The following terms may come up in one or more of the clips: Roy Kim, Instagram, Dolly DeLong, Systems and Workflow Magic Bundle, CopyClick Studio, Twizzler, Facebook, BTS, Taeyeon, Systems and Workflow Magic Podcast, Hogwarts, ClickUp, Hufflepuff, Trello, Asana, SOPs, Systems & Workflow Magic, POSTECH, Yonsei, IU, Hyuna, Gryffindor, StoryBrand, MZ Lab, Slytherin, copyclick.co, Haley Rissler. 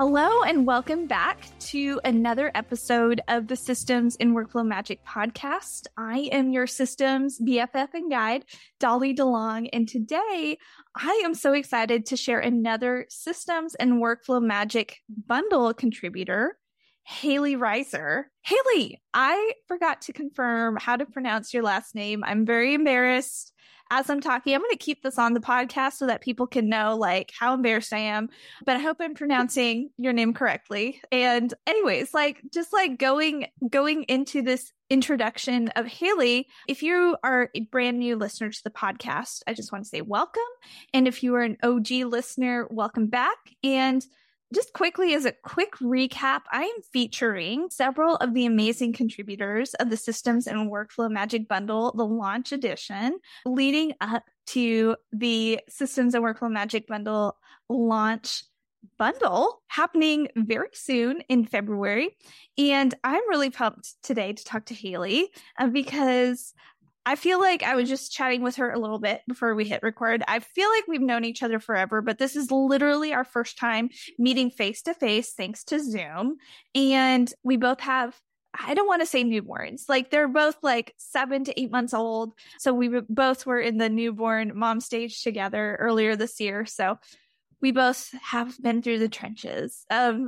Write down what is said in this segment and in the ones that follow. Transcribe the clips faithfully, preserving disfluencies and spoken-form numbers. Hello and welcome back to another episode of the Systems and Workflow Magic Podcast. I am your systems B F F and guide, Dolly DeLong, and today I am so excited to share another Systems and Workflow Magic Bundle contributor, Haley Rissler. Haley, I forgot to confirm how to pronounce your last name. I'm very embarrassed. As I'm talking, I'm going to keep this on the podcast so that people can know like how embarrassed I am, but I hope I'm pronouncing your name correctly. And anyways, like just like going, going into this introduction of Haley, if you are a brand new listener to the podcast, I just want to say welcome. And if you are an O G listener, welcome back. And just quickly as a quick recap, I am featuring several of the amazing contributors of the Systems and Workflow Magic Bundle, the launch edition, leading up to the Systems and Workflow Magic Bundle launch bundle happening very soon in February. And I'm really pumped today to talk to Haley uh, because I feel like I was just chatting with her a little bit before we hit record. I feel like we've known each other forever, but this is literally our first time meeting face to face thanks to Zoom. And we both have, I don't want to say newborns, like they're both like seven to eight months old. So we both were in the newborn mom stage together earlier this year. So we both have been through the trenches of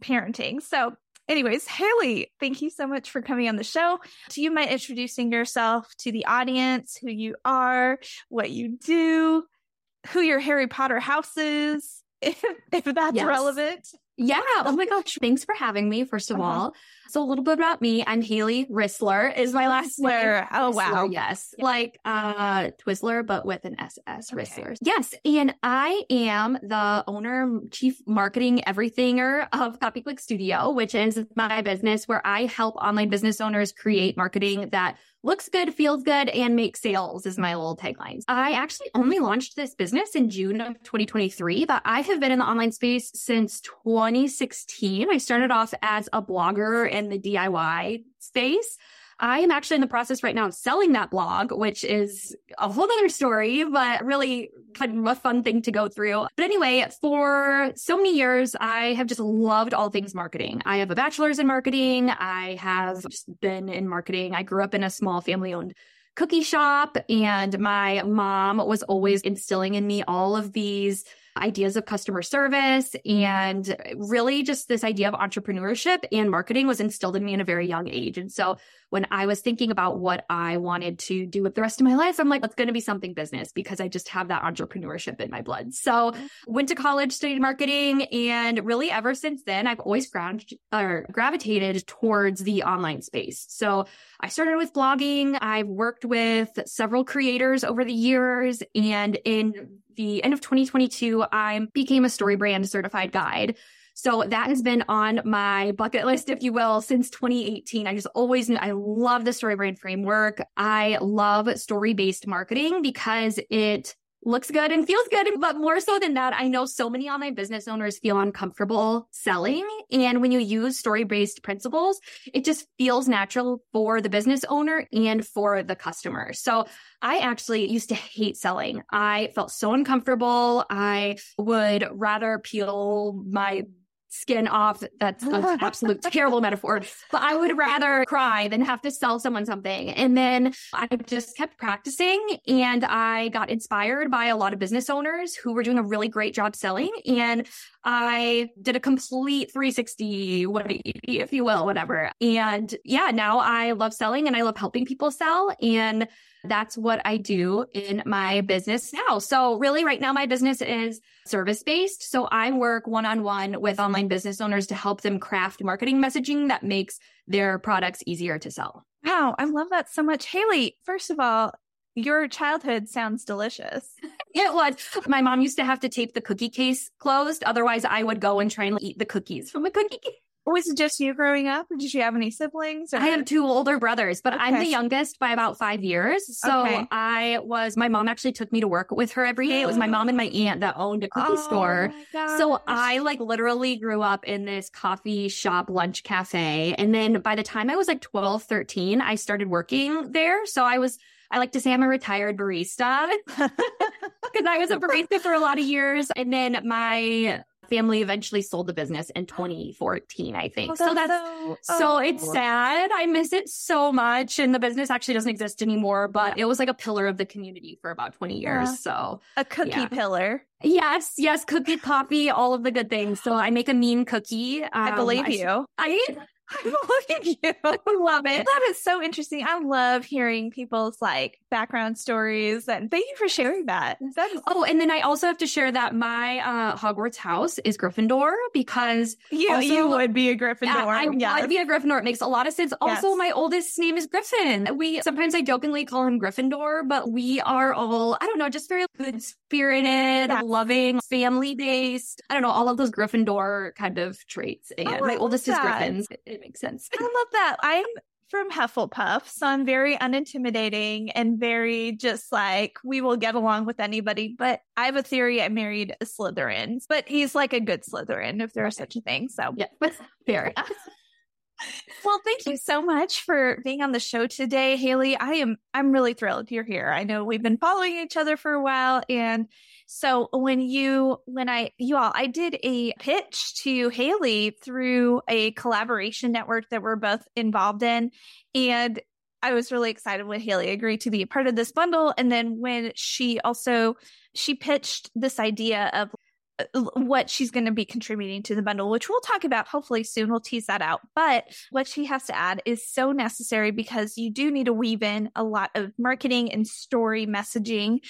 parenting. So anyways, Haley, thank you so much for coming on the show. Do you mind introducing yourself to the audience, who you are, what you do, who your Harry Potter house is, if, if that's yes. relevant? Yeah. Oh my gosh. Thanks for having me, first of uh-huh. all. So a little bit about me. I'm Haley Rissler is my last Rissler. name. Oh, wow. Rissler, yes. Yeah. Like uh, Twizzler, but with an S S, okay. Rissler. Yes. And I am the owner, chief marketing everythinger of CopyClick Studio, which is my business where I help online business owners create marketing that looks good, feels good, and makes sales is my little tagline. I actually only launched this business in June of twenty twenty-three, but I have been in the online space since twenty sixteen. I started off as a blogger in the D I Y space. I am actually in the process right now of selling that blog, which is a whole other story, but really kind of a fun thing to go through. But anyway, for so many years, I have just loved all things marketing. I have a bachelor's in marketing. I have just been in marketing. I grew up in a small family-owned cookie shop, and my mom was always instilling in me all of these ideas of customer service, and really just this idea of entrepreneurship and marketing was instilled in me in a very young age. And so when I was thinking about what I wanted to do with the rest of my life, I'm like, it's going to be something business because I just have that entrepreneurship in my blood. So went to college, studied marketing, and really ever since then, I've always ground, or gravitated towards the online space. So I started with blogging. I've worked with several creators over the years, and in the end of twenty twenty-two, I became a StoryBrand certified guide. So that has been on my bucket list, if you will, since twenty eighteen. I just always knew I love the StoryBrand framework. I love story-based marketing because it looks good and feels good. But more so than that, I know so many online business owners feel uncomfortable selling. And when you use story-based principles, it just feels natural for the business owner and for the customer. So I actually used to hate selling. I felt so uncomfortable. I would rather peel my skin off. That's an absolute terrible metaphor, but I would rather cry than have to sell someone something. And then I just kept practicing, and I got inspired by a lot of business owners who were doing a really great job selling. And I did a complete three sixty, if you will, whatever. And yeah, now I love selling and I love helping people sell. And that's what I do in my business now. So really right now, my business is service-based. So I work one-on-one with online business owners to help them craft marketing messaging that makes their products easier to sell. Wow. I love that so much. Haley, first of all, your childhood sounds delicious. It was. My mom used to have to tape the cookie case closed. Otherwise, I would go and try and eat the cookies from the cookie case. Was it just you growing up? Or did you have any siblings? Or... I have two older brothers, but okay. I'm the youngest by about five years. So okay. I was, my mom actually took me to work with her every day. It was my mom and my aunt that owned a cookie oh store. So I like literally grew up in this coffee shop, lunch cafe. And then by the time I was like twelve, thirteen, I started working there. So I was, I like to say I'm a retired barista because I was a barista for a lot of years. And then my family eventually sold the business in twenty fourteen, I think. Oh, that's so that's so, oh. so it's sad. I miss it so much. And the business actually doesn't exist anymore, but yeah. it was like a pillar of the community for about twenty years. Yeah. So a cookie yeah. pillar. Yes. Yes. Cookie, coffee, all of the good things. So I make a mean cookie. Um, I believe I, you. I I believe you. I love it. That is so interesting. I love hearing people's like background stories. And thank you for sharing that. that is- oh, and then I also have to share that my uh, Hogwarts house is Gryffindor because you, also, you would be a Gryffindor. I, I yes. would be a Gryffindor. It makes a lot of sense. Also, yes. my oldest name is Griffin. We sometimes I jokingly call him Gryffindor, but we are all, I don't know, just very good spirited, yeah. loving, family based. I don't know, all of those Gryffindor kind of traits. And oh, my oldest that. is Griffin. It, It makes sense. I love that. I'm from Hufflepuff, so I'm very unintimidating and very just like, we will get along with anybody. But I have a theory I married a Slytherin, but he's like a good Slytherin if there is such a thing. So yeah, fair enough. Well, thank you so much for being on the show today, Haley. I am, I'm really thrilled you're here. I know we've been following each other for a while. And so when you, when I, you all, I did a pitch to Haley through a collaboration network that we're both involved in. And I was really excited when Haley agreed to be a part of this bundle. And then when she also, she pitched this idea of what she's going to be contributing to the bundle, which we'll talk about hopefully soon. We'll tease that out. But what she has to add is so necessary because you do need to weave in a lot of marketing and story messaging,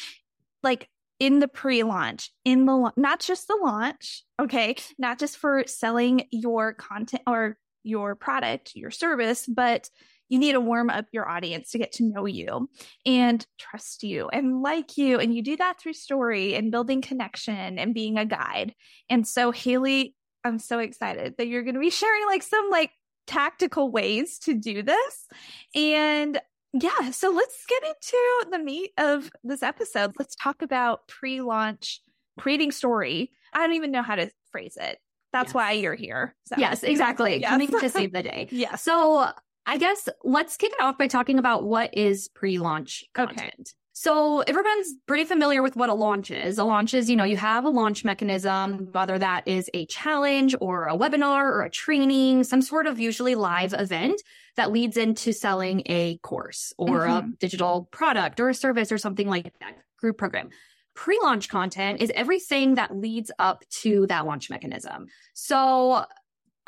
like in the pre-launch, in the, not just the launch, okay, not just for selling your content or your product, your service, but you need to warm up your audience to get to know you and trust you and like you. And you do that through story and building connection and being a guide. And so Haley, I'm so excited that you're going to be sharing like some like tactical ways to do this. And yeah, so let's get into the meat of this episode. Let's talk about pre-launch, creating story. I don't even know how to phrase it. That's yes. why you're here. So. Yes, exactly. Yes. Coming to save the day. Yeah. So I guess let's kick it off by talking about what is pre-launch content. Okay. So everyone's pretty familiar with what a launch is. A launch is, you know, you have a launch mechanism, whether that is a challenge or a webinar or a training, some sort of usually live event that leads into selling a course or mm-hmm. a digital product or a service or something like that, group program. Pre-launch content is everything that leads up to that launch mechanism. So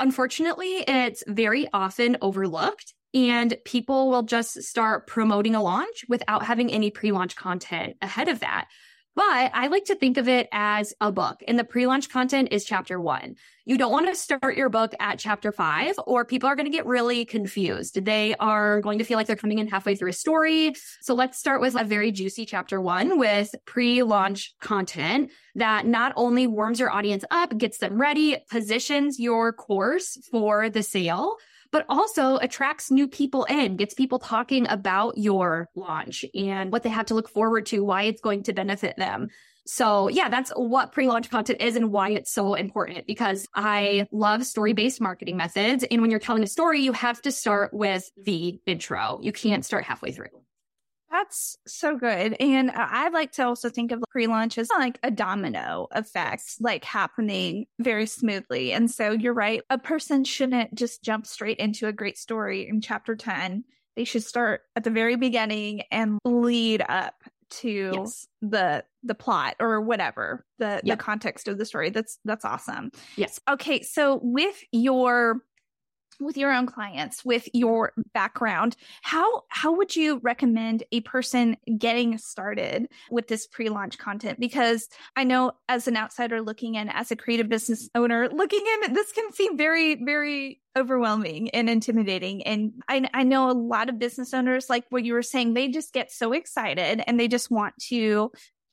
unfortunately, it's very often overlooked and people will just start promoting a launch without having any pre-launch content ahead of that. But I like to think of it as a book, and the pre-launch content is chapter one. You don't want to start your book at chapter five or people are going to get really confused. They are going to feel like they're coming in halfway through a story. So let's start with a very juicy chapter one with pre-launch content that not only warms your audience up, gets them ready, positions your course for the sale, but also attracts new people in, gets people talking about your launch and what they have to look forward to, why it's going to benefit them. So yeah, that's what pre-launch content is and why it's so important, because I love story-based marketing methods. And when you're telling a story, you have to start with the intro. You can't start halfway through. That's so good. And I like to also think of pre-launch as like a domino effect, like happening very smoothly. And so you're right. A person shouldn't just jump straight into a great story in chapter ten. They should start at the very beginning and lead up to yes. the the plot or whatever, the, yep. the context of the story. That's that's awesome. Yes. Okay. So with your... with your own clients, with your background, how how would you recommend a person getting started with this pre-launch content? Because I know as an outsider looking in, as a creative business owner looking in, this can seem very, very overwhelming and intimidating. And I, I know a lot of business owners, like what you were saying, they just get so excited and they just want to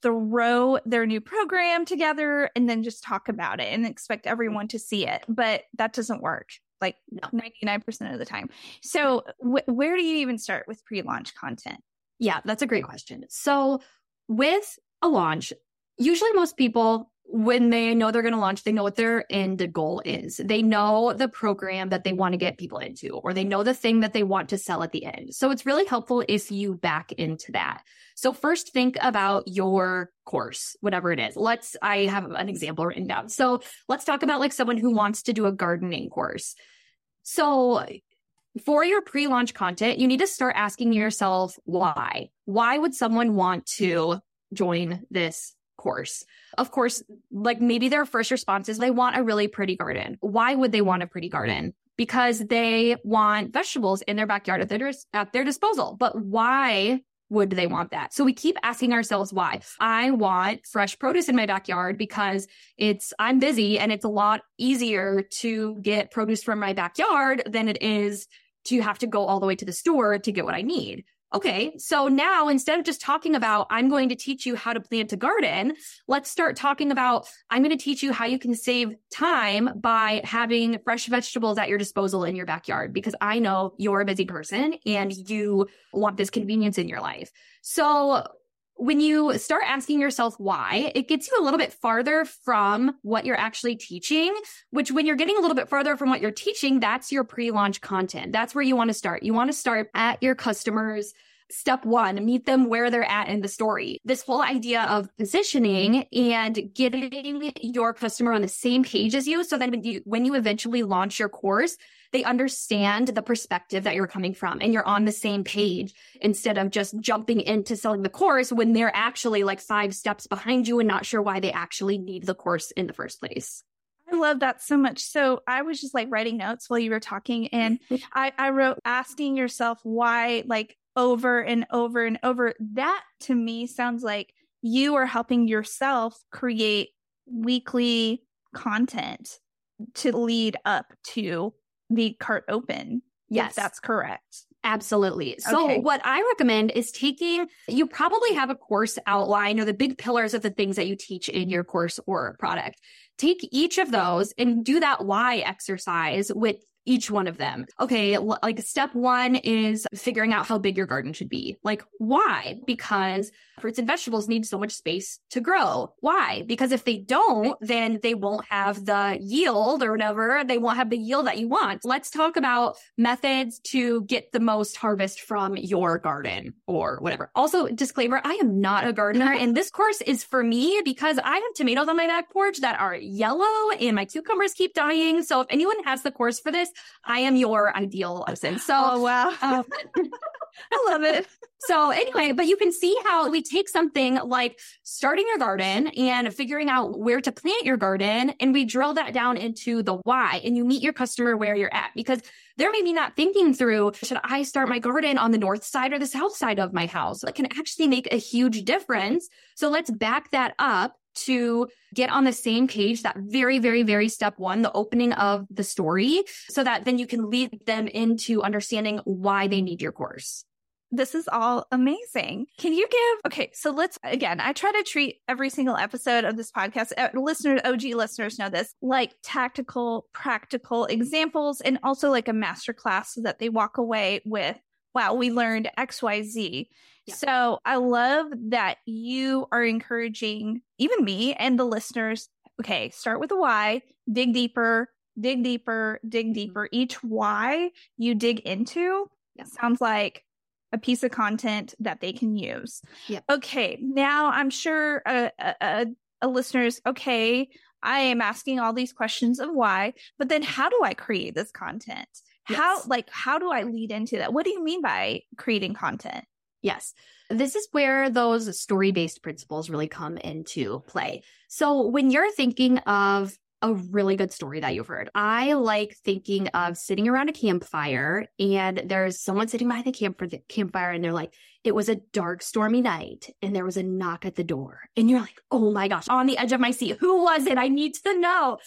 throw their new program together and then just talk about it and expect everyone to see it. But that doesn't work like no. ninety-nine percent of the time. So wh- where do you even start with pre-launch content? Yeah, that's a great question. So with a launch, usually most people, when they know they're going to launch, they know what their end goal is. They know the program that they want to get people into, or they know the thing that they want to sell at the end. So it's really helpful if you back into that. So first think about your course, whatever it is. Let's, I have an example written down. So let's talk about like someone who wants to do a gardening course. So for your pre-launch content, you need to start asking yourself why. Why would someone want to join this course? Of course, like maybe their first response is they want a really pretty garden. Why would they want a pretty garden? Because they want vegetables in their backyard at their, at their disposal. But why would they want that? So we keep asking ourselves why. I want fresh produce in my backyard because it's I'm busy and it's a lot easier to get produce from my backyard than it is to have to go all the way to the store to get what I need. Okay, so now instead of just talking about, I'm going to teach you how to plant a garden, let's start talking about, I'm going to teach you how you can save time by having fresh vegetables at your disposal in your backyard, because I know you're a busy person and you want this convenience in your life. So when you start asking yourself why, it gets you a little bit farther from what you're actually teaching, which when you're getting a little bit farther from what you're teaching, that's your pre-launch content. That's where you want to start. You want to start at your customers. Step one, meet them where they're at in the story. This whole idea of positioning and getting your customer on the same page as you. So then when you, when you eventually launch your course, they understand the perspective that you're coming from and you're on the same page instead of just jumping into selling the course when they're actually like five steps behind you and not sure why they actually need the course in the first place. I love that so much. So I was just like writing notes while you were talking, and I, I wrote asking yourself why, like over and over and over. That to me sounds like you are helping yourself create weekly content to lead up to the cart open. Yes, that's correct. Absolutely. So okay. What I recommend is taking, you probably have a course outline or the big pillars of the things that you teach in your course or product. Take each of those and do that why exercise with each one of them. Okay, like step one is figuring out how big your garden should be. Like why? Because fruits and vegetables need so much space to grow. Why? Because if they don't, then they won't have the yield or whatever. They won't have the yield that you want. Let's talk about methods to get the most harvest from your garden or whatever. Also, disclaimer, I am not a gardener and this course is for me because I have tomatoes on my back porch that are yellow and my cucumbers keep dying. So if anyone has the course for this, I am your ideal person. So, oh, wow. um, I love it. So anyway, but you can see how we take something like starting your garden and figuring out where to plant your garden, and we drill that down into the why, and you meet your customer where you're at, because they're maybe not thinking through, should I start my garden on the north side or the south side of my house? It can actually make a huge difference. So let's back that up to get on the same page, that very, very, very step one, the opening of the story, so that then you can lead them into understanding why they need your course. This is all amazing. Can you give, okay, so let's, again, I try to treat every single episode of this podcast, uh, listeners, O G listeners know this, like tactical, practical examples, and also like a masterclass so that they walk away with, wow, we learned X, Y, Z. Yeah. So I love that you are encouraging even me and the listeners. Okay, start with the why, dig deeper, dig deeper, dig deeper. Each why you dig into yeah. sounds like a piece of content that they can use. Yeah. Okay, now I'm sure a, a, a listener's, okay, I am asking all these questions of why, but then how do I create this content? Yes. How, like, how do I lead into that? What do you mean by creating content? Yes. This is where those story-based principles really come into play. So when you're thinking of a really good story that you've heard, I like thinking of sitting around a campfire and there's someone sitting behind the camp- campfire and they're like, it was a dark, stormy night and there was a knock at the door. And you're like, oh my gosh, on the edge of my seat. Who was it? I need to know.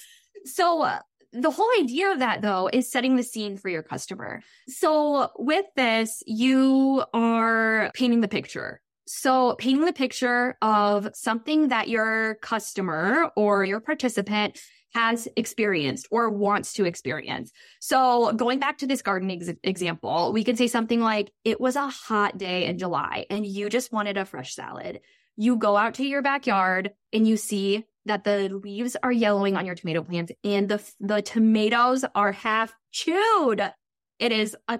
So uh, the whole idea of that, though, is setting the scene for your customer. So with this, you are painting the picture. So painting the picture of something that your customer or your participant has experienced or wants to experience. So going back to this garden ex- example, we can say something like, it was a hot day in July and you just wanted a fresh salad. You go out to your backyard and you see that the leaves are yellowing on your tomato plants and the the tomatoes are half chewed. It is a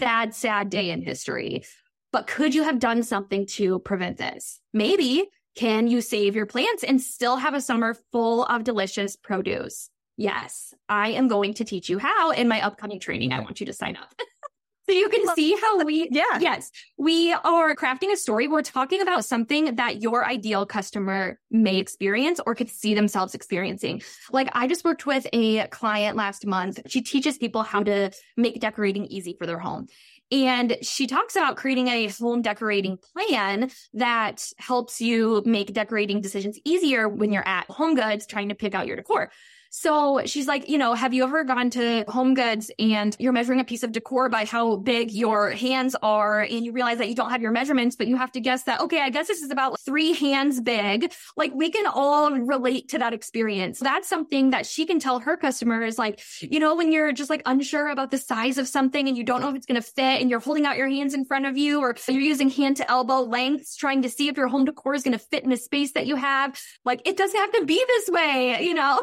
sad, sad day in history. But could you have done something to prevent this? Maybe. Can you save your plants and still have a summer full of delicious produce? Yes, I am going to teach you how in my upcoming training. I want you to sign up. So you can see how we, yeah. yes, we are crafting a story. We're talking about something that your ideal customer may experience or could see themselves experiencing. Like I just worked with a client last month. She teaches people how to make decorating easy for their home. And she talks about creating a home decorating plan that helps you make decorating decisions easier when you're at HomeGoods trying to pick out your decor. So she's like, you know, have you ever gone to HomeGoods and you're measuring a piece of decor by how big your hands are and you realize that you don't have your measurements, but you have to guess that, okay, I guess this is about three hands big. Like we can all relate to that experience. That's something that she can tell her customers, like, you know, when you're just like unsure about the size of something and you don't know if it's going to fit and you're holding out your hands in front of you or you're using hand to elbow lengths, trying to see if your home decor is going to fit in a space that you have. Like it doesn't have to be this way, you know?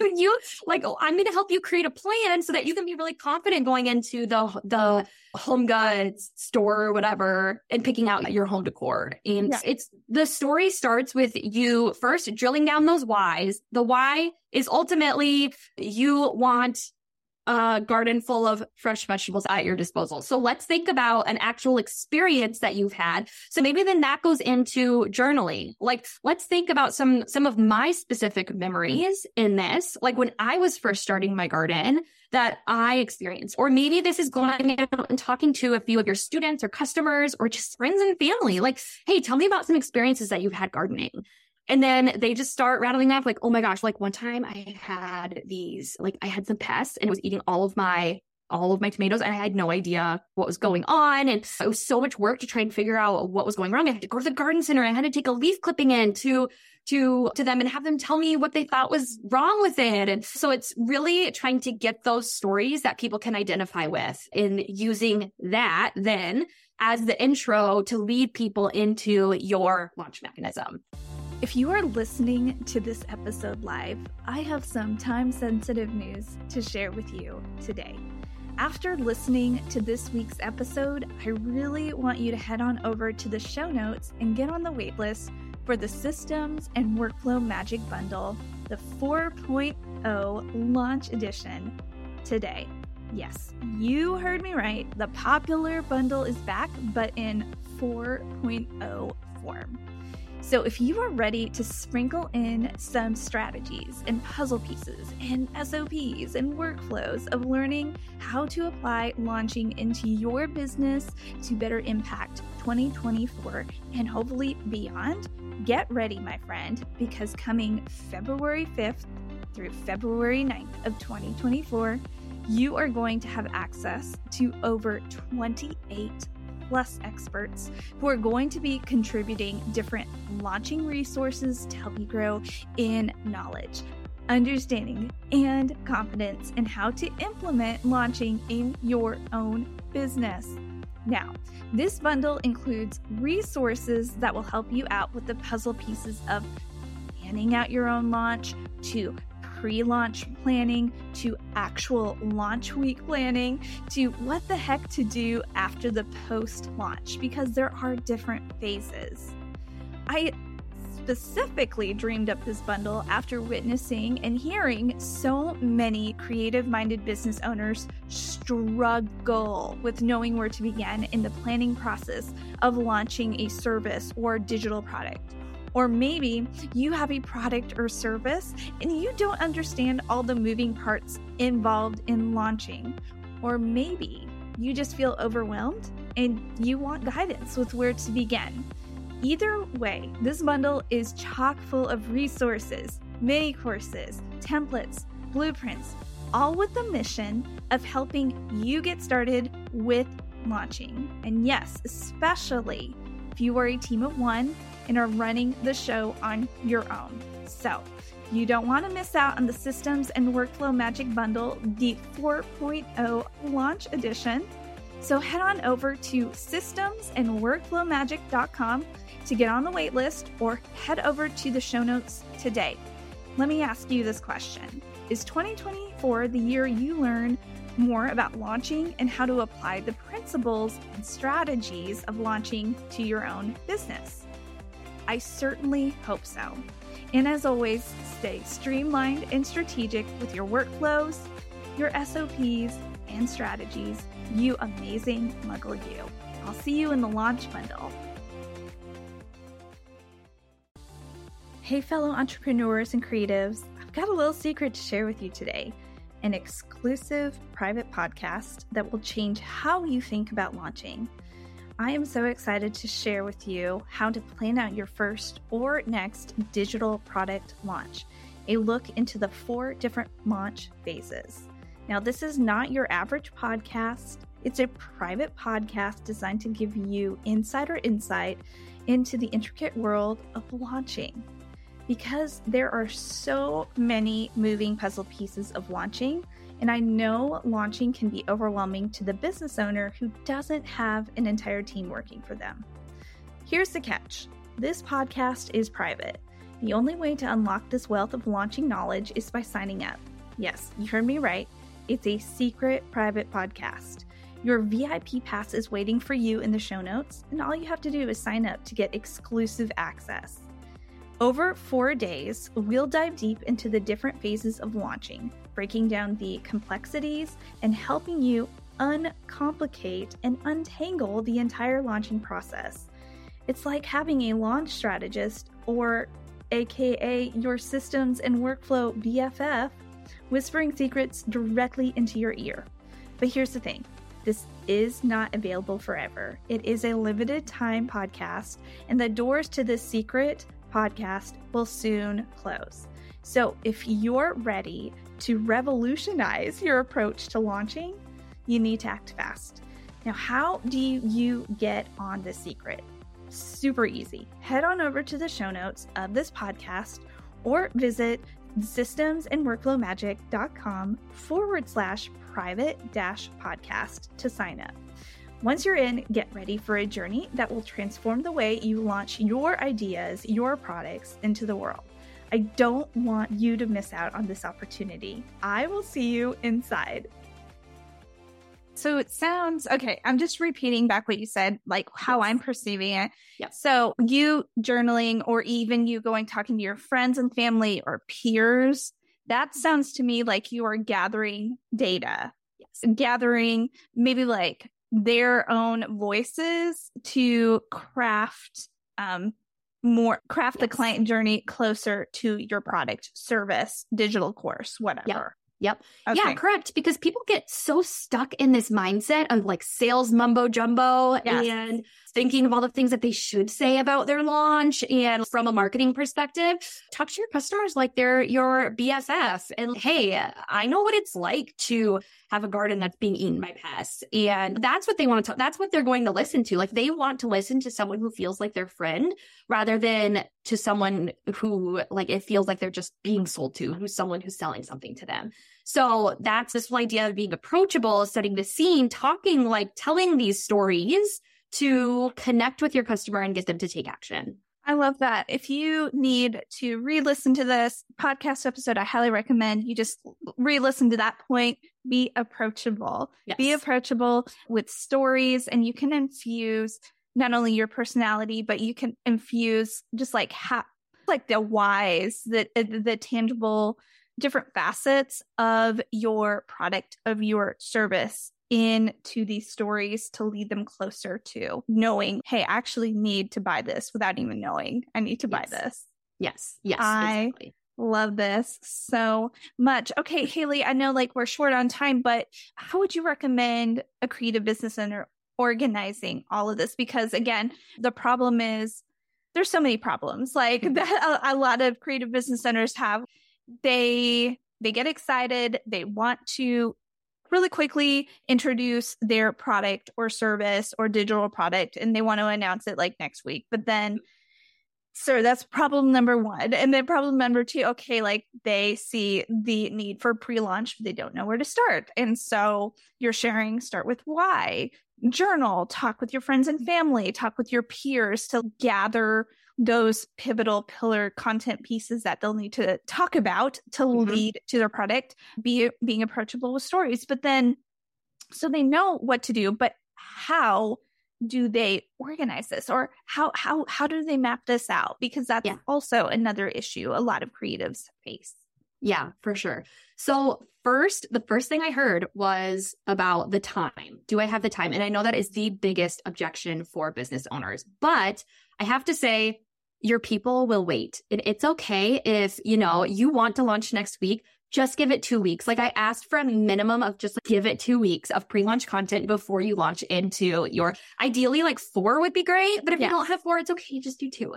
You like, oh, I'm going to help you create a plan so that you can be really confident going into the the HomeGoods store or whatever and picking out your home decor. And yeah. it's the story starts with you first drilling down those whys. The why is ultimately you want a garden full of fresh vegetables at your disposal. So let's think about an actual experience that you've had. So maybe then that goes into journaling. Like, let's think about some, some of my specific memories in this. Like when I was first starting my garden that I experienced, or maybe this is going out and talking to a few of your students or customers or just friends and family. Like, hey, tell me about some experiences that you've had gardening. And then they just start rattling off like, oh my gosh, like one time I had these, like I had some pests and it was eating all of my, all of my tomatoes. And I had no idea what was going on. And it was so much work to try and figure out what was going wrong. I had to go to the garden center. I had to take a leaf clipping in to, to, to them and have them tell me what they thought was wrong with it. And so it's really trying to get those stories that people can identify with and using that then as the intro to lead people into your launch mechanism. If you are listening to this episode live, I have some time-sensitive news to share with you today. After listening to this week's episode, I really want you to head on over to the show notes and get on the waitlist for the Systems and Workflow Magic Bundle, the four point oh Launch Edition today. Yes, you heard me right. The popular bundle is back, but in four point oh form. So if you are ready to sprinkle in some strategies and puzzle pieces and S O Ps and workflows of learning how to apply launching into your business to better impact twenty twenty-four and hopefully beyond, get ready, my friend, because coming February fifth through February ninth of twenty twenty-four, you are going to have access to over twenty-eight plus experts who are going to be contributing different launching resources to help you grow in knowledge, understanding, and confidence in how to implement launching in your own business. Now, this bundle includes resources that will help you out with the puzzle pieces of planning out your own launch to pre-launch planning, to actual launch week planning, to what the heck to do after the post-launch, because there are different phases. I specifically dreamed up this bundle after witnessing and hearing so many creative-minded business owners struggle with knowing where to begin in the planning process of launching a service or digital product. Or maybe you have a product or service and you don't understand all the moving parts involved in launching. Or maybe you just feel overwhelmed and you want guidance with where to begin. Either way, this bundle is chock full of resources, mini courses, templates, blueprints, all with the mission of helping you get started with launching. And yes, especially if you are a team of one and are running the show on your own. So you don't want to miss out on the Systems and Workflow Magic Bundle, the four point oh launch edition. So head on over to systems and workflow magic dot com to get on the wait list, or head over to the show notes today. Let me ask you this question. Is twenty twenty-four the year you learn more about launching and how to apply the principles and strategies of launching to your own business? I certainly hope so. And as always, stay streamlined and strategic with your workflows, your S O Ps, and strategies, you amazing muggle you. I'll see you in the launch bundle. Hey, fellow entrepreneurs and creatives, I've got a little secret to share with you today, an exclusive private podcast that will change how you think about launching. I am so excited to share with you how to plan out your first or next digital product launch, a look into the four different launch phases. Now, this is not your average podcast. It's a private podcast designed to give you insider insight into the intricate world of launching, because there are so many moving puzzle pieces of launching. And I know launching can be overwhelming to the business owner who doesn't have an entire team working for them. Here's the catch. This podcast is private. The only way to unlock this wealth of launching knowledge is by signing up. Yes, you heard me right. It's a secret private podcast. Your V I P pass is waiting for you in the show notes, and all you have to do is sign up to get exclusive access. Over four days, we'll dive deep into the different phases of launching, breaking down the complexities and helping you uncomplicate and untangle the entire launching process. It's like having a launch strategist, or A K A your systems and workflow B F F, whispering secrets directly into your ear. But here's the thing. This is not available forever. It is a limited time podcast, and the doors to this secret podcast will soon close. So if you're ready to revolutionize your approach to launching, you need to act fast. Now, how do you get on the secret? Super easy. Head on over to the show notes of this podcast, or visit systems and workflow magic dot com forward slash private dash podcast to sign up. Once you're in, get ready for a journey that will transform the way you launch your ideas, your products into the world. I don't want you to miss out on this opportunity. I will see you inside. So it sounds, okay, I'm just repeating back what you said, like how yes. I'm perceiving it. Yep. So you journaling, or even you going talking to your friends and family or peers, that sounds to me like you are gathering data, yes. gathering maybe like their own voices to craft um more craft yes. the client journey closer to your product, service, digital course, whatever. Yep. yep. Okay. Yeah, correct. Because people get so stuck in this mindset of like sales mumbo jumbo yes. and thinking of all the things that they should say about their launch. And from a marketing perspective, talk to your customers like they're your B F F. And hey, I know what it's like to have a garden that's being eaten by pests. And that's what they want to talk. That's what they're going to listen to. Like, they want to listen to someone who feels like their friend, rather than to someone who like, it feels like they're just being sold to, who's someone who's selling something to them. So that's this whole idea of being approachable, setting the scene, talking, like telling these stories to connect with your customer and get them to take action. I love that. If you need to re-listen to this podcast episode, I highly recommend you just re-listen to that point. Be approachable. Yes. Be approachable with stories, and you can infuse not only your personality, but you can infuse just like ha- like the whys, the the tangible different facets of your product, of your service, into these stories to lead them closer to knowing, hey, I actually need to buy this without even knowing I need to buy yes. this. Yes. Yes. I exactly. love this so much. Okay, Haley, I know like we're short on time, but how would you recommend a creative business owner organizing all of this? Because again, the problem is there's so many problems like that a, a lot of creative business owners have. They, they get excited. They want to really quickly introduce their product or service or digital product, and they want to announce it like next week. But then, so that's problem number one. And then problem number two, okay, like they see the need for pre-launch, but they don't know where to start. And so you're sharing, start with why, journal, talk with your friends and family, talk with your peers to gather those pivotal pillar content pieces that they'll need to talk about to mm-hmm. lead to their product, be being approachable with stories. But then, so they know what to do, but how do they organize this, or how how how do they map this out? Because that's yeah. also another issue a lot of creatives face. Yeah, for sure. So first, the first thing I heard was about the time. Do I have the time? And I know that is the biggest objection for business owners, but I have to say, your people will wait. And it's okay if, you know, you want to launch next week, just give it two weeks. Like I asked for a minimum of just give it two weeks of pre-launch content before you launch into your, ideally like four would be great, but if yeah. you don't have four, it's okay. Just do two.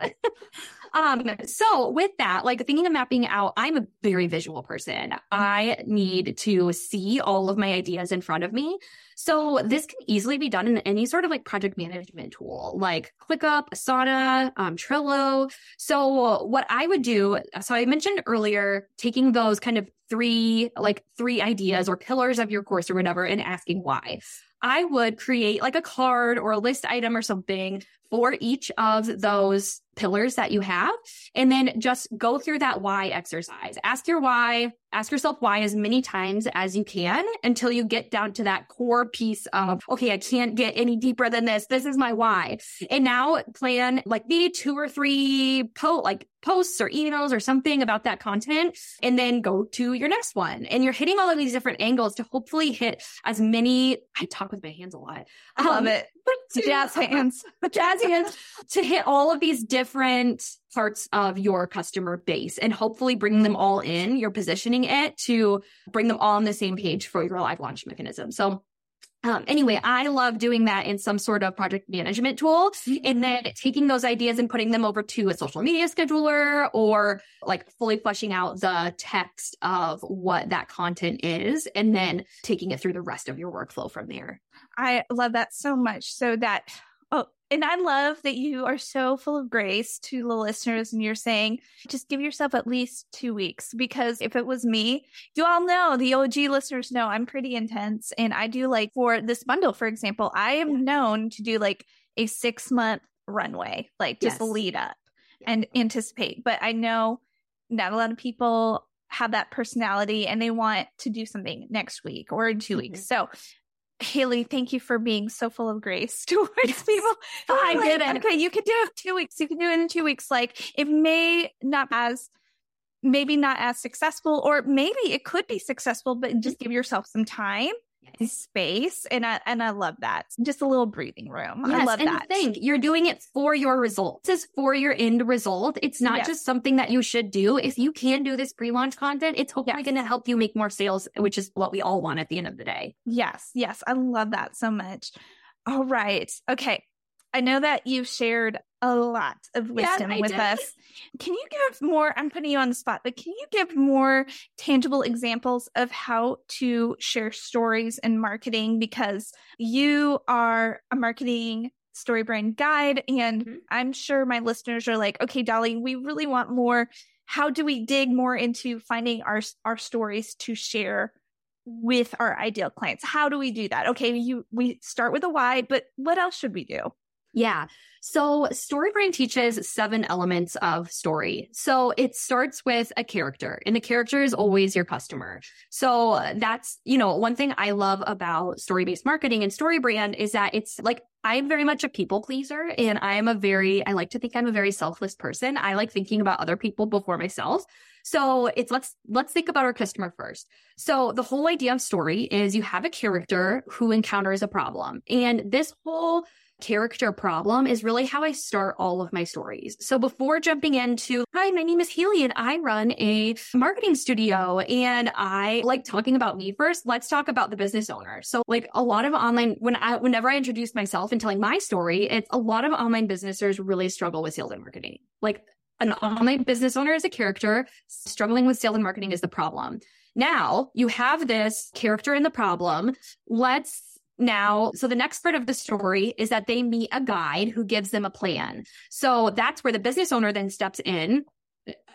um, so with that, like thinking of mapping out, I'm a very visual person. I need to see all of my ideas in front of me. So this can easily be done in any sort of like project management tool, like ClickUp, Asana, um, Trello. So what I would do, so I mentioned earlier, taking those kind of three, like three ideas or pillars of your course or whatever, and asking why. I would create like a card or a list item or something for each of those pillars that you have. And then just go through that why exercise. Ask your why, ask yourself why as many times as you can until you get down to that core piece of, okay, I can't get any deeper than this. This is my why. And now plan like maybe two or three po- like posts or emails or something about that content, and then go to your next one. And you're hitting all of these different angles to hopefully hit as many, I talk with my hands a lot. I love um, it. Jazz hands. Jazz hands to hit all of these different parts of your customer base and hopefully bringing them all in. You're positioning it to bring them all on the same page for your live launch mechanism. So um, anyway, I love doing that in some sort of project management tool and then taking those ideas and putting them over to a social media scheduler or like fully fleshing out the text of what that content is and then taking it through the rest of your workflow from there. I love that so much. So that, oh, and I love that you are so full of grace to the listeners and you're saying, just give yourself at least two weeks. Because if it was me, you all know, the O G listeners know I'm pretty intense. And I do like for this bundle, for example, I am yeah. known to do like a six month runway, like just yes. lead up yeah. and anticipate. But I know not a lot of people have that personality and they want to do something next week or in two mm-hmm. weeks. So Haley, thank you for being so full of grace towards yes. people. I like, did it. Okay, you can do it in two weeks. You can do it in two weeks. Like it may not as, maybe not as successful, or maybe it could be successful, but just give yourself some time. Yes. Space. And I, and I love that. Just a little breathing room. Yes, I love and that. Think you're doing it for your results. It's for your end result. It's not yes. just something that you should do. If you can do this pre-launch content, it's hopefully yes. going to help you make more sales, which is what we all want at the end of the day. Yes. Yes. I love that so much. All right. Okay. I know that you've shared a lot of wisdom yes, with did. us. Can you give more, I'm putting you on the spot, but can you give more tangible examples of how to share stories in marketing? Because you are a marketing StoryBrand guide, and mm-hmm. I'm sure my listeners are like, okay, Dolly, we really want more. How do we dig more into finding our, our stories to share with our ideal clients? How do we do that? Okay, you we start with a why, but what else should we do? Yeah. So StoryBrand teaches seven elements of story. So it starts with a character, and the character is always your customer. So that's, you know, one thing I love about story-based marketing and StoryBrand is that it's like, I'm very much a people pleaser, and I am a very, I like to think I'm a very selfless person. I like thinking about other people before myself. So it's, let's, let's think about our customer first. So the whole idea of story is you have a character who encounters a problem, and this whole character problem is really how I start all of my stories. So before jumping into, hi, my name is Haley and I run a marketing studio and I like talking about me first, let's talk about the business owner. So like a lot of online, when I, whenever I introduce myself and telling my story, it's a lot of online businesses really struggle with sales and marketing. Like an online business owner is a character, struggling with sales and marketing is the problem. Now you have this character in the problem. Let's now, so the next part of the story is that they meet a guide who gives them a plan. So that's where the business owner then steps in.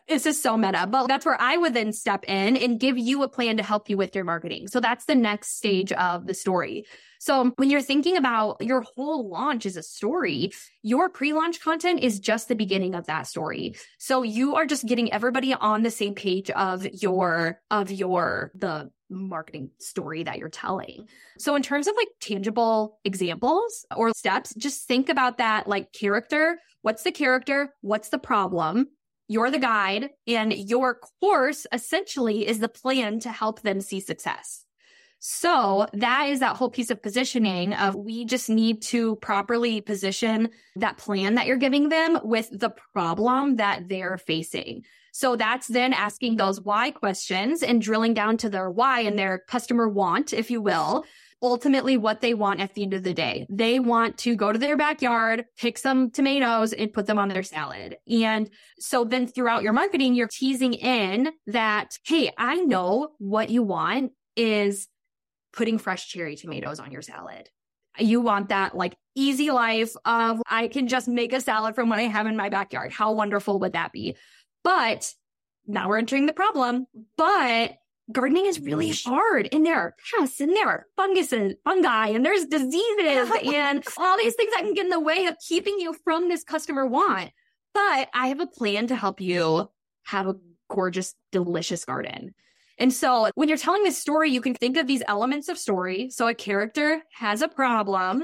This is so meta, but that's where I would then step in and give you a plan to help you with your marketing. So that's the next stage of the story. So when you're thinking about your whole launch as a story, your pre-launch content is just the beginning of that story. So you are just getting everybody on the same page of your, of your, the marketing story that you're telling. So in terms of like tangible examples or steps, just think about that like character. What's the character? What's the problem? You're the guide, and your course essentially is the plan to help them see success. So that is that whole piece of positioning of we just need to properly position that plan that you're giving them with the problem that they're facing. So that's then asking those why questions and drilling down to their why and their customer want, if you will. Ultimately, what they want at the end of the day. They want to go to their backyard, pick some tomatoes, and put them on their salad. And so then throughout your marketing, you're teasing in that, hey, I know what you want is putting fresh cherry tomatoes on your salad. You want that like easy life of I can just make a salad from what I have in my backyard. How wonderful would that be? But now we're entering the problem, but gardening is really hard, and there are pests, and there are funguses, fungi, and there's diseases, and all these things that can get in the way of keeping you from this customer want. But I have a plan to help you have a gorgeous, delicious garden. And so when you're telling this story, you can think of these elements of story. So a character has a problem,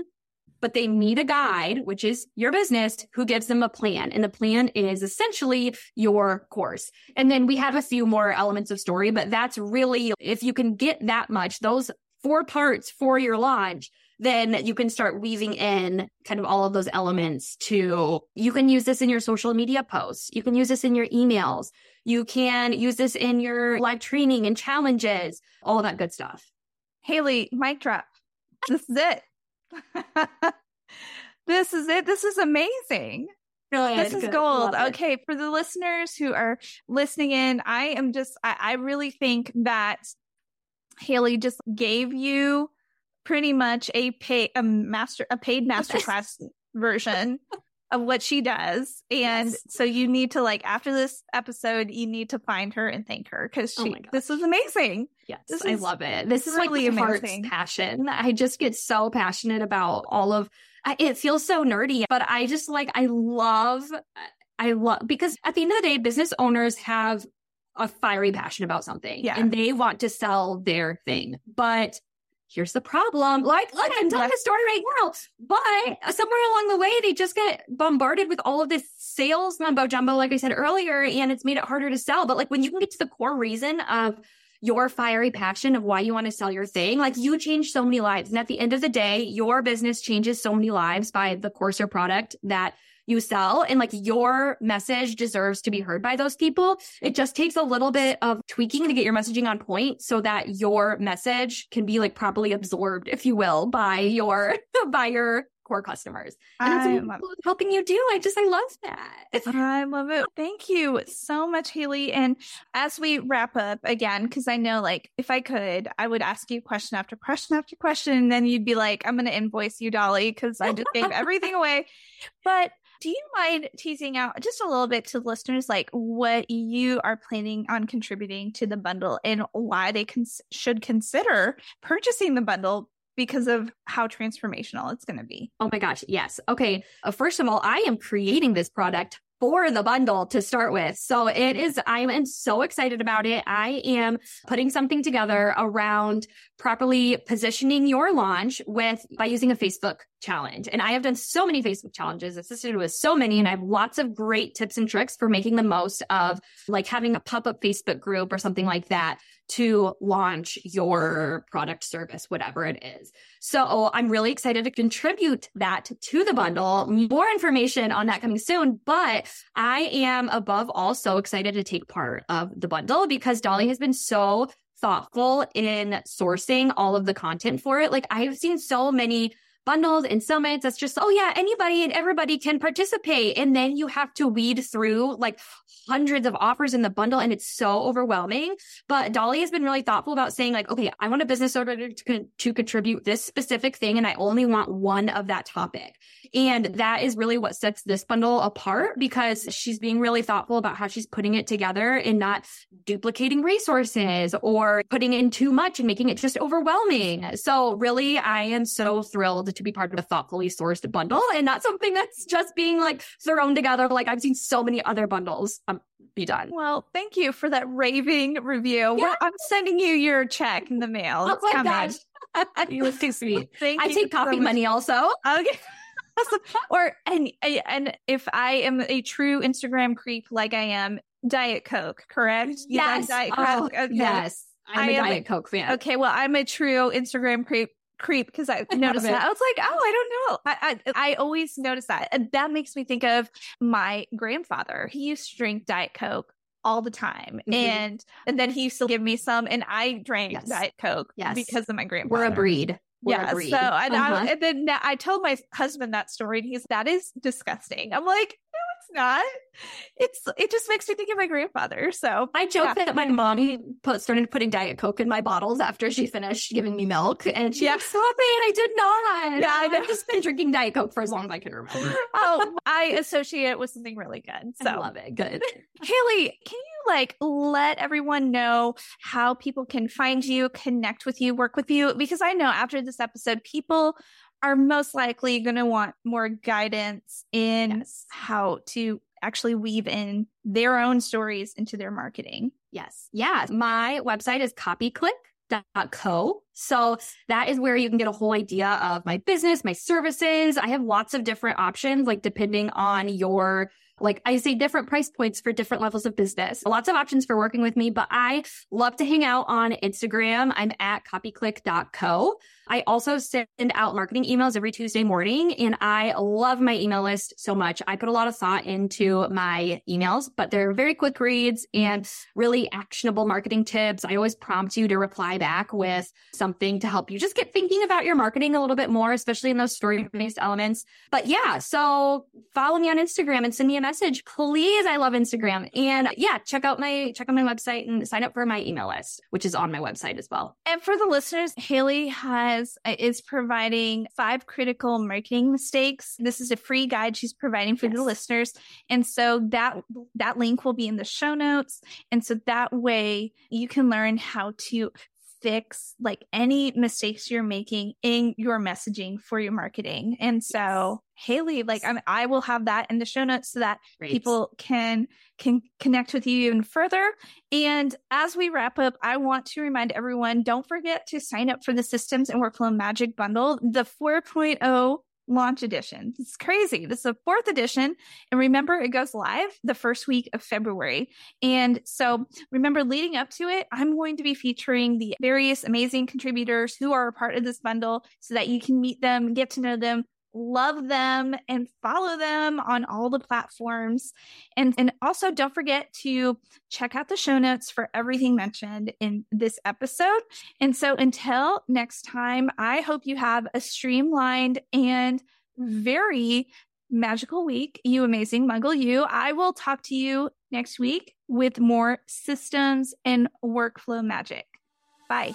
but they meet a guide, which is your business, who gives them a plan. And the plan is essentially your course. And then we have a few more elements of story, but that's really, if you can get that much, those four parts for your launch, then you can start weaving in kind of all of those elements to, you can use this in your social media posts. You can use this in your emails. You can use this in your live training and challenges, all of that good stuff. Haley, mic drop. This is it. This is it. This is amazing. Brilliant. This is Good. Gold. Love okay. It. For the listeners who are listening in, I am just, I, I really think that Haley just gave you pretty much a pay, a master, a paid masterclass version of what she does. And yes. So you need to like, after this episode, you need to find her and thank her because she, oh this was amazing. Yes, this I love it. This is really like my heart's passion. I just get so passionate about all of, it feels so nerdy, but I just like, I love, I love, because at the end of the day, business owners have a fiery passion about something yeah. and they want to sell their thing, but here's the problem. Like, look, I'm telling a story right now, but somewhere along the way, they just get bombarded with all of this sales mumbo jumbo, like I said earlier, and it's made it harder to sell. But like when you can get to the core reason of your fiery passion of why you want to sell your thing, like you change so many lives. And at the end of the day, your business changes so many lives by the course or product that you sell. And like your message deserves to be heard by those people. It just takes a little bit of tweaking to get your messaging on point so that your message can be like properly absorbed, if you will, by your, by your core customers. And that's what I'm helping you do. I just, I love that. I love it. Thank you so much, Haley. And as we wrap up again, because I know like if I could, I would ask you question after question after question. And then you'd be like, I'm going to invoice you, Dolly, because I just gave everything away. But do you mind teasing out just a little bit to listeners, like what you are planning on contributing to the bundle and why they cons- should consider purchasing the bundle because of how transformational it's going to be? Oh my gosh. Yes. Okay. Uh, first of all, I am creating this product for the bundle to start with. So it is, I am so excited about it. I am putting something together around properly positioning your launch with, by using a Facebook challenge. And I have done so many Facebook challenges, assisted with so many, and I have lots of great tips and tricks for making the most of like having a pop-up Facebook group or something like that to launch your product, service, whatever it is. So I'm really excited to contribute that to the bundle. More information on that coming soon, but I am above all so excited to take part of the bundle because Dolly has been so thoughtful in sourcing all of the content for it. Like I have seen so many bundled and summits. That's just, oh yeah, anybody and everybody can participate. And then you have to weed through like hundreds of offers in the bundle. And it's so overwhelming. But Dolly has been really thoughtful about saying like, okay, I want a business owner to, to contribute this specific thing. And I only want one of that topic. And that is really what sets this bundle apart, because she's being really thoughtful about how she's putting it together and not duplicating resources or putting in too much and making it just overwhelming. So really, I am so thrilled to be part of a thoughtfully sourced bundle and not something that's just being like thrown together. Like I've seen so many other bundles. Um, be done. Well, thank you for that raving review. Yeah. Well, I'm sending you your check in the mail. Oh my gosh. You look too sweet. Thank I you take coffee so money also. Okay. Awesome. Or, and, and if I am a true Instagram creep, like I am, Diet Coke, correct? Yes. Yeah, Diet oh, Coke. Okay. Yes. I'm a I Diet am, Coke fan. Okay. Well, I'm a true Instagram creep creep because I noticed that. I was like, oh, I don't know. I, I I always notice that. And that makes me think of my grandfather. He used to drink Diet Coke all the time. Mm-hmm. And and then he used to give me some, and I drank yes. Diet Coke yes. because of my grandfather. We're a breed. We're yeah. Agreed. So, and, uh-huh. I, and then I told my husband that story, and he's, that is disgusting. I'm like, no, it's not. It's, it just makes me think of my grandfather. So I joke yeah. that my mommy put, started putting Diet Coke in my bottles after she finished giving me milk, and she's yeah. like, stop it. I did not. Yeah, I've just been drinking Diet Coke for as long as I can remember. Oh, I associate it with something really good. So I love it. Good. Haley, can you like let everyone know how people can find you, connect with you, work with you? Because I know after this episode, people are most likely going to want more guidance in yes. how to actually weave in their own stories into their marketing. Yes. Yeah. My website is copy click dot co. So that is where you can get a whole idea of my business, my services. I have lots of different options, like depending on your, like I say, different price points for different levels of business. Lots of options for working with me, but I love to hang out on Instagram. I'm at copy click dot co. I also send out marketing emails every Tuesday morning, and I love my email list so much. I put a lot of thought into my emails, but they're very quick reads and really actionable marketing tips. I always prompt you to reply back with something to help you just get thinking about your marketing a little bit more, especially in those story-based elements. But yeah, so follow me on Instagram and send me a message, please. I love Instagram. And yeah, check out my, check out my website and sign up for my email list, which is on my website as well. And for the listeners, Haley has, is providing five critical marketing mistakes. This is a free guide she's providing for yes. the listeners. And so that, that link will be in the show notes. And so that way you can learn how to fix like any mistakes you're making in your messaging for your marketing. And so yes. Haley, like I'm, I will have that in the show notes so that Great. people can, can connect with you even further. And as we wrap up, I want to remind everyone, don't forget to sign up for the Systems and Workflow Magic Bundle, the four point oh Launch Edition. It's crazy. This is the fourth edition. And remember, it goes live the first week of February. And so remember, leading up to it, I'm going to be featuring the various amazing contributors who are a part of this bundle so that you can meet them, get to know them, love them, and follow them on all the platforms. And, and also don't forget to check out the show notes for everything mentioned in this episode. And so until next time, I hope you have a streamlined and very magical week, you amazing muggle you. I will talk to you next week with more systems and workflow magic. Bye.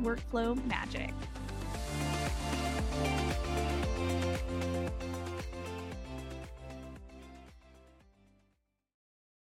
workflow magic.